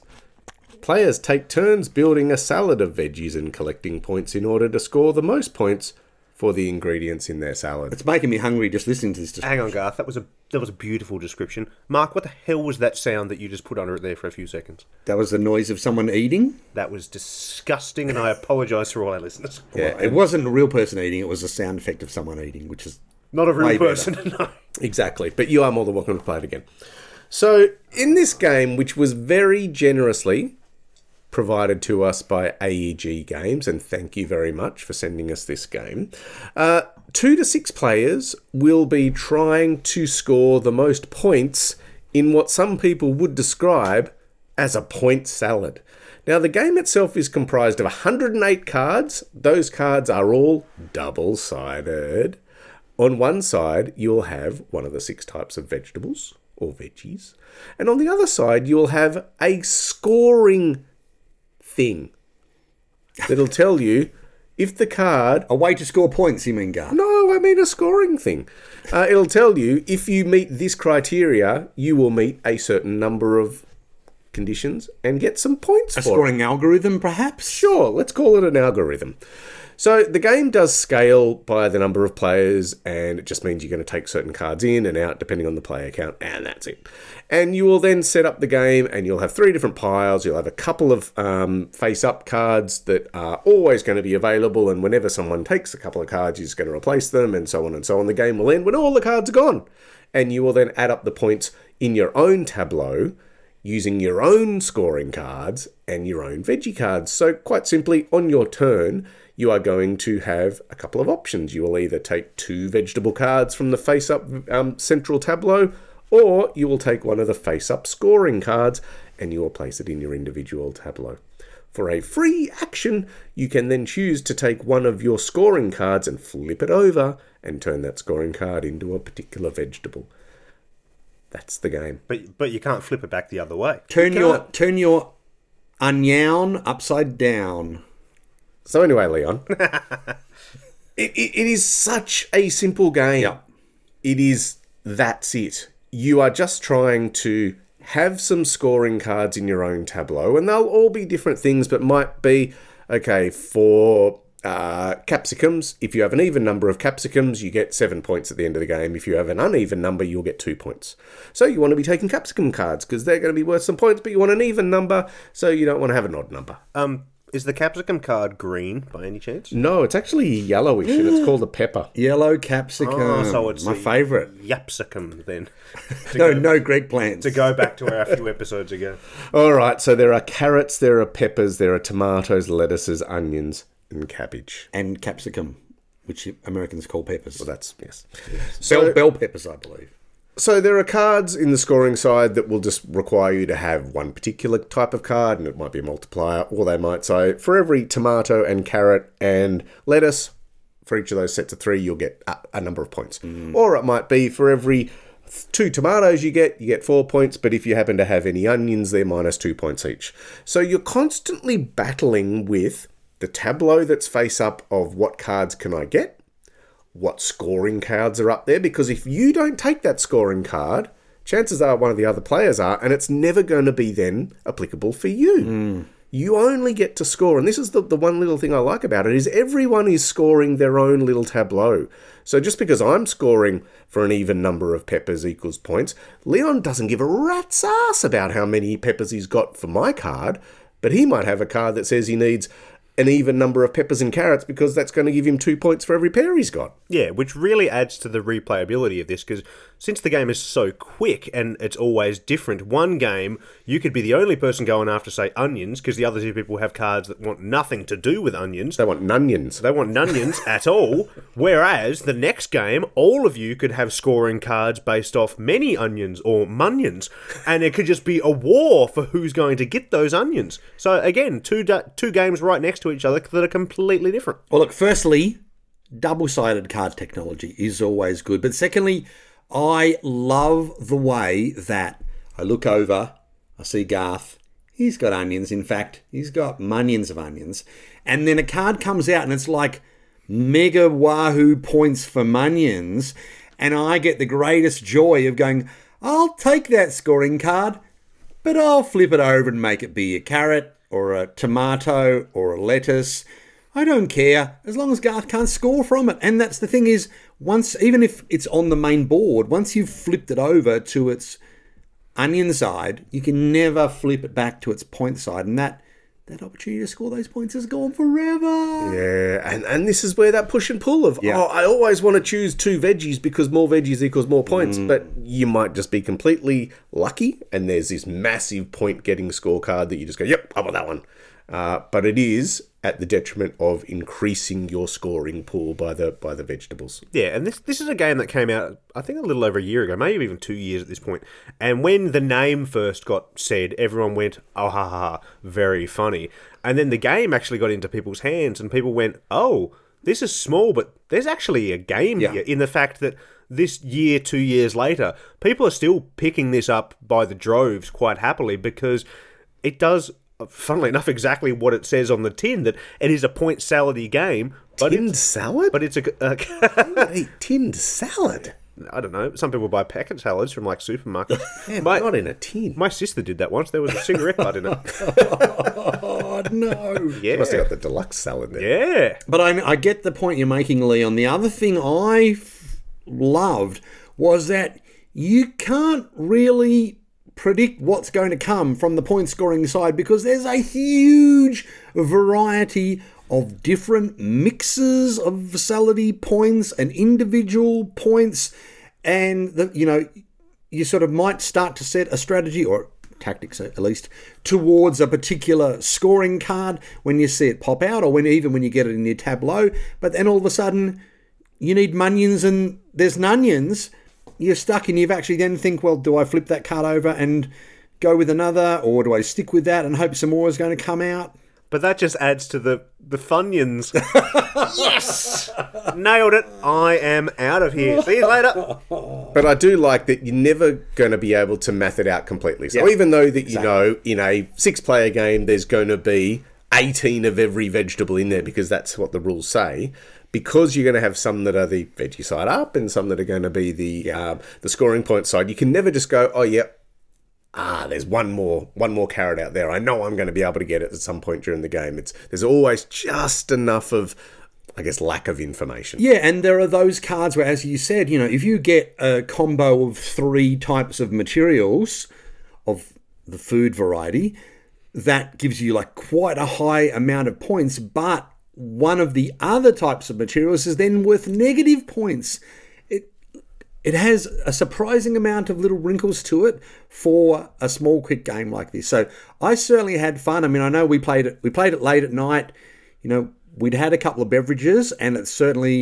Players take turns building a salad of veggies and collecting points in order to score the most points for the ingredients in their salad. It's making me hungry just listening to this description. Hang on, Garth. That was a that was a beautiful description. Mark, what the hell was that sound that you just put under it there for a few seconds? That was the noise of someone eating? That was disgusting, and I apologise for all our listeners. Yeah, well, it wasn't a real person eating. It was a sound effect of someone eating, which is not a real person, no. Exactly. But you are more than welcome to play it again. So, in this game, which was very generously provided to us by A E G Games, and thank you very much for sending us this game. Uh, two to six players will be trying to score the most points in what some people would describe as a point salad. Now, the game itself is comprised of one hundred eight cards. Those cards are all double-sided. On one side, you'll have one of the six types of vegetables or veggies, and on the other side, you'll have a scoring thing that'll tell you if the card... A way to score points, you mean, Gar? No, I mean a scoring thing. Uh, it'll tell you if you meet this criteria, you will meet a certain number of conditions and get some points for it. A scoring algorithm, perhaps? Sure, let's call it an algorithm. So the game does scale by the number of players, and it just means you're going to take certain cards in and out depending on the player count, and that's it. And you will then set up the game, and you'll have three different piles. You'll have a couple of um, face-up cards that are always going to be available, and whenever someone takes a couple of cards, you're just going to replace them, and so on and so on. The game will end when all the cards are gone, and you will then add up the points in your own tableau using your own scoring cards and your own veggie cards. So quite simply, on your turn, you are going to have a couple of options. You will either take two vegetable cards from the face-up um, central tableau, or you will take one of the face-up scoring cards and you will place it in your individual tableau. For a free action, you can then choose to take one of your scoring cards and flip it over and turn that scoring card into a particular vegetable. That's the game. But but you can't flip it back the other way. Turn you your turn your onion upside down. So anyway, Leon, it, it, it is such a simple game. Yep. It is, that's it. You are just trying to have some scoring cards in your own tableau, and they'll all be different things, but might be, okay, for uh, capsicums, if you have an even number of capsicums, you get seven points at the end of the game. If you have an uneven number, you'll get two points. So you want to be taking capsicum cards because they're going to be worth some points, but you want an even number, so you don't want to have an odd number. Um. Is the capsicum card green by any chance? No, it's actually yellowish, and it's called a pepper. Yellow capsicum. Oh, so it's my favourite. Yapsicum, then. no, go, no Greg plants. To go back to our few episodes ago. All right, so there are carrots, there are peppers, there are tomatoes, lettuces, onions, and cabbage. And capsicum, which Americans call peppers. Well, that's, yes. yes. So, bell, bell peppers, I believe. So there are cards in the scoring side that will just require you to have one particular type of card, and it might be a multiplier, or they might say for every tomato and carrot and lettuce, for each of those sets of three, you'll get a, a number of points. Mm. Or it might be for every two tomatoes you get, you get four points, but if you happen to have any onions, they're minus two points each. So you're constantly battling with the tableau that's face up of what cards can I get, what scoring cards are up there, because if you don't take that scoring card, chances are one of the other players are, and it's never going to be then applicable for you. Mm. You only get to score, and this is the, the one little thing I like about it, is everyone is scoring their own little tableau. So just because I'm scoring for an even number of peppers equals points, Leon doesn't give a rat's ass about how many peppers he's got for my card, but he might have a card that says he needs an even number of peppers and carrots because that's going to give him two points for every pair he's got. Yeah, which really adds to the replayability of this, because since the game is so quick and it's always different, one game you could be the only person going after, say, onions, because the other two people have cards that want nothing to do with onions. They want nunions. They want nunions at all, whereas the next game, all of you could have scoring cards based off many onions or munions, and it could just be a war for who's going to get those onions. So again, two da- two games right next to each other that are completely different. Well, look, firstly, double-sided card technology is always good. But secondly, I love the way that I look over, I see Garth, he's got onions. In fact, he's got munions of onions. And then a card comes out and it's like mega wahoo points for munions. And I get the greatest joy of going, I'll take that scoring card, but I'll flip it over and make it be a carrot, or a tomato, or a lettuce. I don't care, as long as Garth can't score from it. And that's the thing is, once, even if it's on the main board, once you've flipped it over to its onion side, you can never flip it back to its point side. And that that opportunity to score those points is gone forever. Yeah, and, and this is where that push and pull of, yeah. oh, I always want to choose two veggies because more veggies equals more points, mm. but you might just be completely lucky, and there's this massive point-getting scorecard that you just go, yep, I want that one. Uh, but it is at the detriment of increasing your scoring pool by the by the vegetables. Yeah, and this this is a game that came out, I think, a little over a year ago, maybe even two years at this point. And when the name first got said, everyone went, oh, ha, ha, ha, very funny. And then the game actually got into people's hands, and people went, oh, this is small, but there's actually a game yeah. here, in the fact that this year, two years later, people are still picking this up by the droves quite happily, because it does... funnily enough, exactly what it says on the tin, that it is a point salad-y game. But tinned it's, salad? But it's a... Uh, I eat tinned salad? I don't know. Some people buy packet salads from, like, supermarkets. Yeah, my, not in a tin. My sister did that once. There was a cigarette butt in it. Oh, no. Yeah. She must have got the deluxe salad there. Yeah. But I, I get the point you're making, Leon. The other thing I f- loved was that you can't really... predict what's going to come from the point scoring side, because there's a huge variety of different mixes of salady points and individual points, and the, you know, you sort of might start to set a strategy or tactics at least towards a particular scoring card when you see it pop out, or when even when you get it in your tableau, but then all of a sudden you need munions and there's nunions. You're stuck, and you've actually then think, well, do I flip that card over and go with another, or do I stick with that and hope some more is going to come out? But that just adds to the, the funions. Yes! Nailed it. I am out of here. See you later. But I do like that you're never going to be able to math it out completely. So yeah. even though that, you exactly. know, in a six-player game, there's going to be eighteen of every vegetable in there, because that's what the rules say, because you're going to have some that are the veggie side up and some that are going to be the yeah. um, the scoring point side. You can never just go, oh, yeah, ah, there's one more one more carrot out there. I know I'm going to be able to get it at some point during the game. It's There's always just enough of, I guess, lack of information. Yeah, and there are those cards where, as you said, you know, if you get a combo of three types of materials of the food variety, that gives you, like, quite a high amount of points, but... one of the other types of materials is then worth negative points. It it has a surprising amount of little wrinkles to it for a small, quick game like this. So I certainly had fun. I mean, I know we played it. We played it late at night. You know, we'd had a couple of beverages, and it certainly,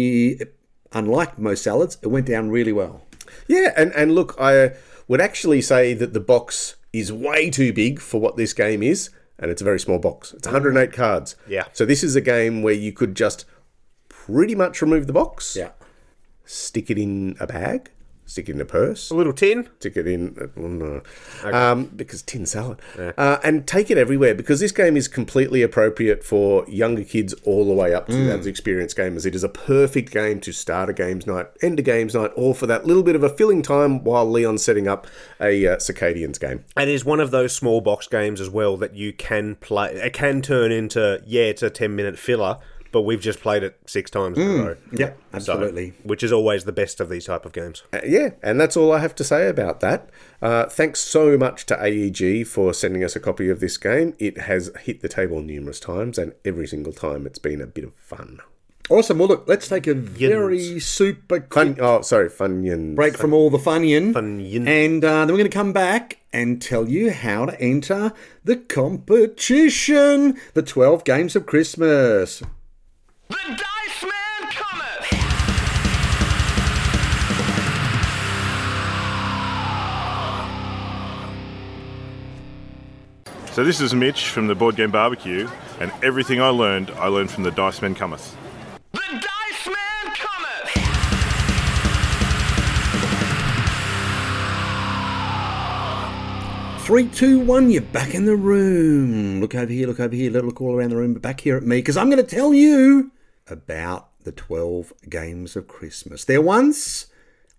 unlike most salads, it went down really well. Yeah, and and look, I would actually say that the box is way too big for what this game is. And it's a very small box. It's one hundred eight cards. Yeah. So this is a game where you could just pretty much remove the box, yeah. stick it in a bag, stick it in a purse. A little tin. Stick it in, well, no. Okay. um, because tin salad. Yeah. Uh, and take it everywhere, because this game is completely appropriate for younger kids all the way up to mm. that experienced gamers. It is a perfect game to start a games night, end a games night, or for that little bit of a filling time while Leon's setting up a uh, Circadians game. And it is one of those small box games as well that you can play. It can turn into, yeah, it's a ten-minute filler, but we've just played it six times in mm. a row. Yep, absolutely. So, which is always the best of these type of games. Uh, yeah, and that's all I have to say about that. Uh, thanks so much to A E G for sending us a copy of this game. It has hit the table numerous times, and every single time it's been a bit of fun. Awesome. Well, look, let's take a very Funyuns. super quick fun, oh, sorry, Funyuns. break fun, from all the Funyun. Funyun. And uh, then we're going to come back and tell you how to enter the competition, the twelve Games of Christmas. The Dice Man cometh! So this is Mitch from the Board Game Barbecue, and everything I learned, I learned from the Dice Man cometh. The Dice Man cometh! Three, two, one, you're back in the room. Look over here, look over here, look all around the room, but back here at me, because I'm going to tell you about the twelve Games of Christmas. There once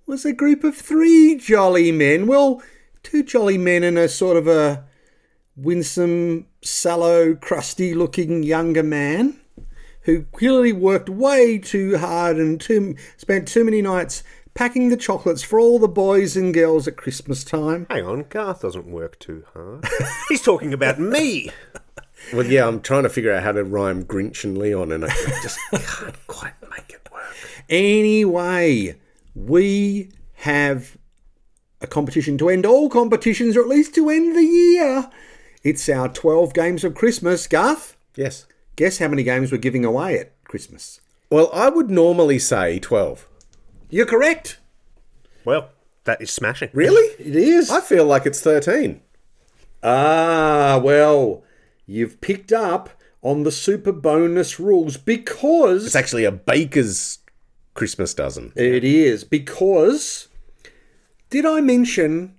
was a group of three jolly men. Well, two jolly men and a sort of a winsome, sallow, crusty-looking younger man who clearly worked way too hard and too, spent too many nights packing the chocolates for all the boys and girls at Christmas time. Hang on, Garth doesn't work too hard. He's talking about me. Well, yeah, I'm trying to figure out how to rhyme Grinch and Leon, and I just can't quite make it work. Anyway, we have a competition to end all competitions, or at least to end the year. It's our twelve Games of Christmas. Garth? Yes. Guess how many games we're giving away at Christmas? Well, I would normally say twelve. You're correct. Well, that is smashing. Really? It is. I feel like it's thirteen. Ah, well... You've picked up on the super bonus rules because... It's actually a baker's Christmas dozen. It is, because... Did I mention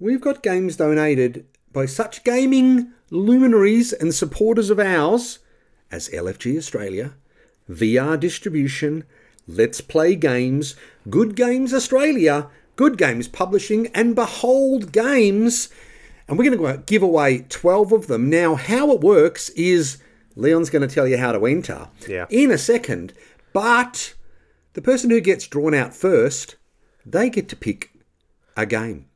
we've got games donated by such gaming luminaries and supporters of ours as L F G Australia, V R Distribution, Let's Play Games, Good Games Australia, Good Games Publishing, and Behold Games... And we're going to give away twelve of them. Now, how it works is Leon's going to tell you how to enter yeah. in a second. But the person who gets drawn out first, they get to pick a game.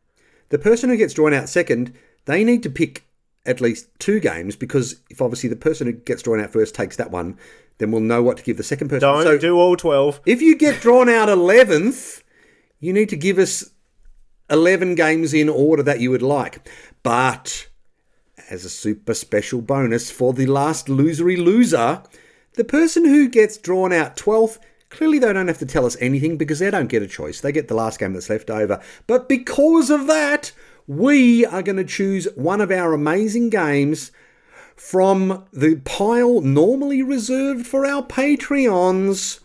The person who gets drawn out second, they need to pick at least two games, because if obviously the person who gets drawn out first takes that one, then we'll know what to give the second person. Don't so do all twelve. If you get drawn out eleventh, you need to give us eleven games in order that you would like. But as a super special bonus for the last losery loser, the person who gets drawn out twelfth, clearly they don't have to tell us anything because they don't get a choice. They get the last game that's left over. But because of that, we are going to choose one of our amazing games from the pile normally reserved for our Patreons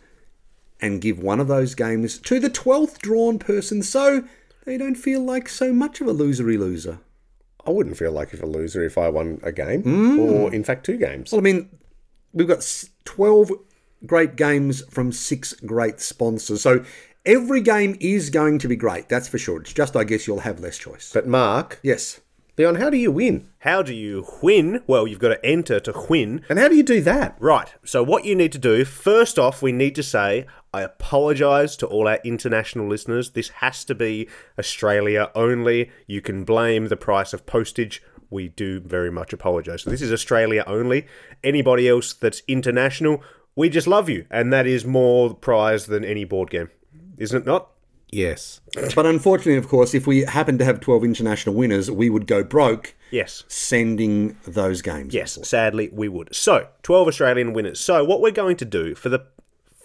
and give one of those games to the twelfth drawn person so they don't feel like so much of a losery loser. I wouldn't feel like a loser if I won a game, mm. or in fact two games. Well, I mean, we've got twelve great games from six great sponsors, so every game is going to be great, that's for sure. It's just, I guess, you'll have less choice. But Mark? Yes? Leon, how do you win? How do you win? Well, you've got to enter to win. And how do you do that? Right, so what you need to do, first off, we need to say... I apologise to all our international listeners. This has to be Australia only. You can blame the price of postage. We do very much apologise. So this is Australia only. Anybody else that's international, we just love you. And that is more prize than any board game. Isn't it not? Yes. But unfortunately, of course, if we happened to have twelve international winners, we would go broke. Yes. Sending those games. Yes, before. Sadly, we would. So, twelve Australian winners. So, what we're going to do for the...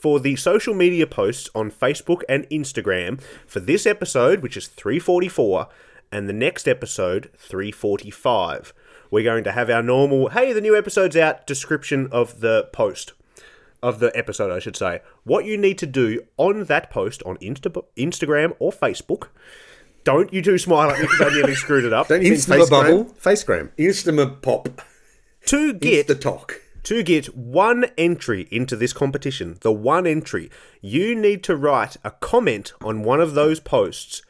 For the social media posts on Facebook and Instagram for this episode, which is three forty-four, and the next episode, three forty-five, we're going to have our normal, hey, the new episode's out, description of the post. of the episode, I should say, what you need to do on that post on Insta- Instagram or Facebook. Don't you two smile at me because I nearly screwed it up. Don't you Insta bubble. Facegram. Insta pop. To get the talk. To get one entry into this competition, the one entry, you need to write a comment on one of those posts.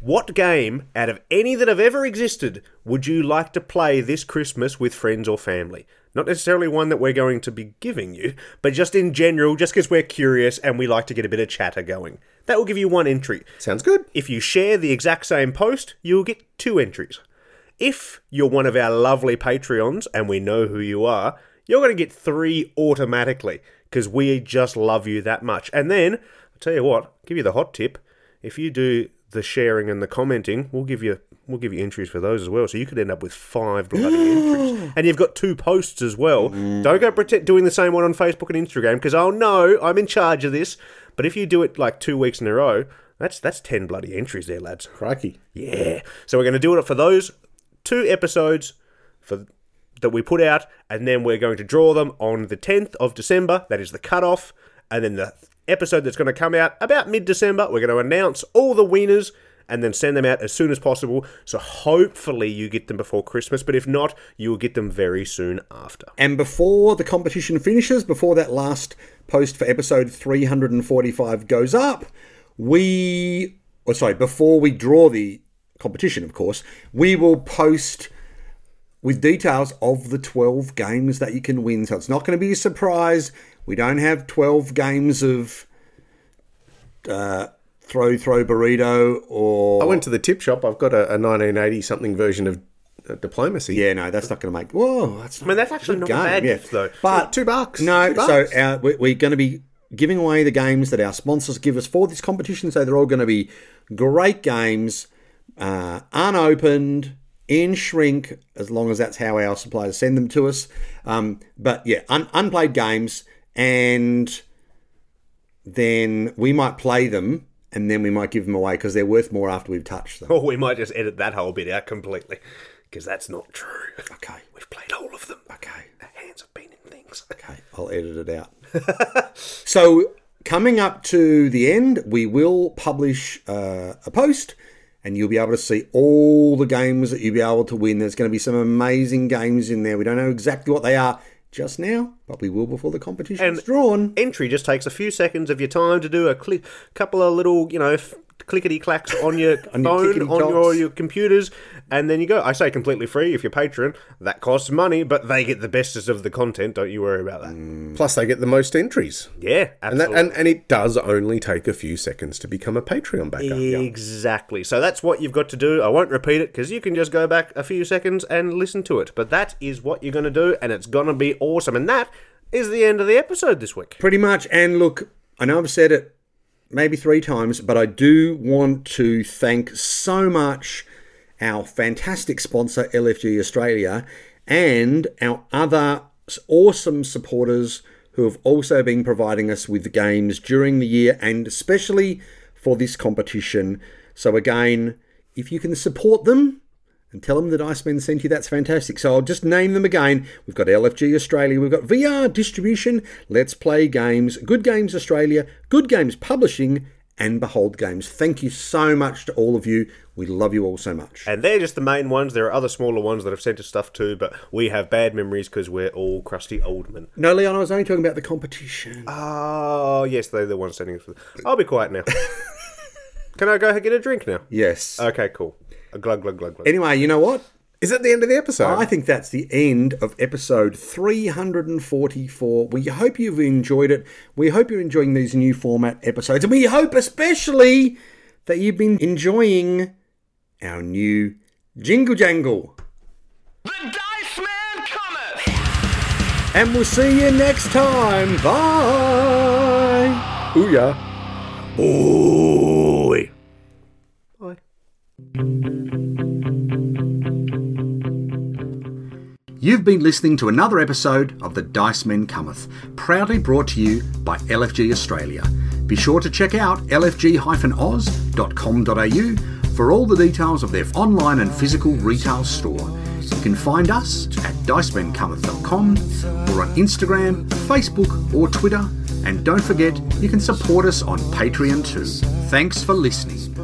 What game, out of any that have ever existed, would you like to play this Christmas with friends or family? Not necessarily one that we're going to be giving you, but just in general, just because we're curious and we like to get a bit of chatter going. That will give you one entry. Sounds good. If you share the exact same post, you'll get two entries. If you're one of our lovely Patreons, and we know who you are, you're going to get three automatically, because we just love you that much. And then, I'll tell you what, I'll give you the hot tip. If you do the sharing and the commenting, we'll give you we'll give you entries for those as well. So you could end up with five bloody entries. And you've got two posts as well. Mm. Don't go pretend doing the same one on Facebook and Instagram, because, oh no, I'm in charge of this. But if you do it like two weeks in a row, that's that's ten bloody entries there, lads. Crikey. Yeah. So we're going to do it for those two episodes for that we put out, and then we're going to draw them on the tenth of December. That is the cutoff. And then the episode that's going to come out about mid-December, we're going to announce all the winners and then send them out as soon as possible. So hopefully you get them before Christmas, but if not, you will get them very soon after. And before the competition finishes, before that last post for episode three forty-five goes up, we... or sorry, before we draw the competition, of course, we will post with details of the twelve games that you can win. So it's not going to be a surprise. We don't have twelve games of uh, throw, throw burrito or... I went to the tip shop. I've got a, a nineteen eighty-something version of uh, Diplomacy. Yeah, no, that's not going to make... Whoa, that's not... I mean, that's actually not a bad gift, though. But two bucks. No, two bucks. So our, we, we're going to be giving away the games that our sponsors give us for this competition. So they're all going to be great games, uh, unopened... in shrink, as long as that's how our suppliers send them to us. Um, but yeah, un- unplayed games, and then we might play them, and then we might give them away because they're worth more after we've touched them. Or we might just edit that whole bit out completely, because that's not true. Okay. We've played all of them. Okay. Our hands have been in things. Okay, I'll edit it out. So coming up to the end, we will publish uh, a post, and you'll be able to see all the games that you'll be able to win. There's going to be some amazing games in there. We don't know exactly what they are just now, but we will before the competition's and drawn. Entry just takes a few seconds of your time to do a cl- couple of little, you know, f- clickety-clacks on your on phone, your on your, your computers, and then you go. I say completely free if you're Patreon. That costs money, but they get the bestest of the content. Don't you worry about that. Mm. Plus, they get the most entries. Yeah, absolutely. And, that, and, and it does only take a few seconds to become a Patreon backer. Exactly. Yeah. So that's what you've got to do. I won't repeat it because you can just go back a few seconds and listen to it. But that is what you're going to do, and it's going to be awesome. And that is the end of the episode this week. Pretty much. And look, I know I've said it maybe three times, but I do want to thank so much our fantastic sponsor, L F G Australia, and our other awesome supporters who have also been providing us with games during the year and especially for this competition. So again, if you can support them and tell them that Dice Men sent you, that's fantastic. So I'll just name them again. We've got L F G Australia, we've got V R Distribution, Let's Play Games, Good Games Australia, Good Games Publishing, and Behold Games. Thank you so much to all of you. We love you all so much. And they're just the main ones. There are other smaller ones that have sent us stuff too, but we have bad memories because we're all crusty old men. No, Leon, I was only talking about the competition. Oh, yes, they're the ones sending us. I'll be quiet now. Can I go get a drink now? Yes. Okay, cool. Glug, glug, glug, glug. Anyway, you know what? Is that the end of the episode? I think that's the end of episode three forty-four. We hope you've enjoyed it. We hope you're enjoying these new format episodes. And we hope especially that you've been enjoying our new Jingle Jangle. The Dice Man cometh! And we'll see you next time. Bye! Booyah. Boy. Bye. You've been listening to another episode of The Dice Men Cometh, proudly brought to you by L F G Australia. Be sure to check out l f g dash oz dot com dot a u for all the details of their online and physical retail store. You can find us at dice men cometh dot com or on Instagram, Facebook or Twitter, and don't forget you can support us on Patreon too. Thanks for listening.